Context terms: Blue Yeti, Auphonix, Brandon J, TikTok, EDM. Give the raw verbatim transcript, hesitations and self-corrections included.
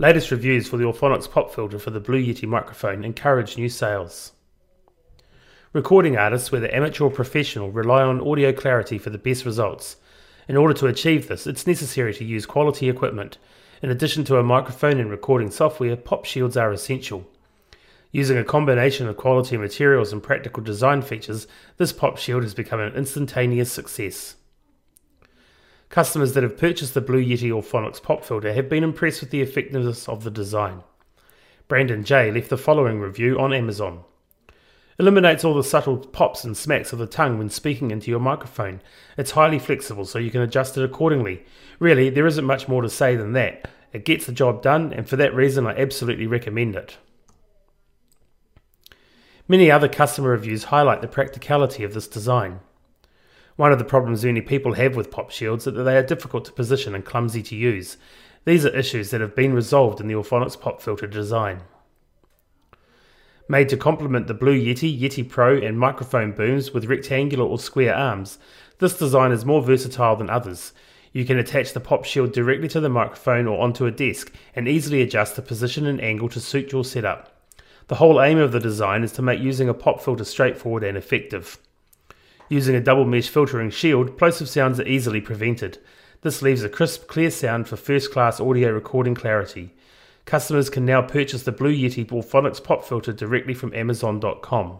Latest reviews for the Auphonix pop filter for the Blue Yeti microphone encourage new sales. Recording artists, whether amateur or professional, rely on audio clarity for the best results. In order to achieve this, it's necessary to use quality equipment. In addition to a microphone and recording software, pop shields are essential. Using a combination of quality materials and practical design features, this pop shield has become an instantaneous success. Customers that have purchased the Blue Yeti Auphonix pop filter have been impressed with the effectiveness of the design. Brandon J left the following review on Amazon. Eliminates all the subtle pops and smacks of the tongue when speaking into your microphone. It's highly flexible, so you can adjust it accordingly. Really, there isn't much more to say than that. It gets the job done, and for that reason I absolutely recommend it. Many other customer reviews highlight the practicality of this design. One of the problems many people have with pop shields is that they are difficult to position and clumsy to use. These are issues that have been resolved in the Auphonix pop filter design. Made to complement the Blue Yeti, Yeti Pro and microphone booms with rectangular or square arms, this design is more versatile than others. You can attach the pop shield directly to the microphone or onto a desk and easily adjust the position and angle to suit your setup. The whole aim of the design is to make using a pop filter straightforward and effective. Using a double mesh filtering shield, plosive sounds are easily prevented. This leaves a crisp, clear sound for first-class audio recording clarity. Customers can now purchase the Blue Yeti Auphonix pop filter directly from Amazon dot com.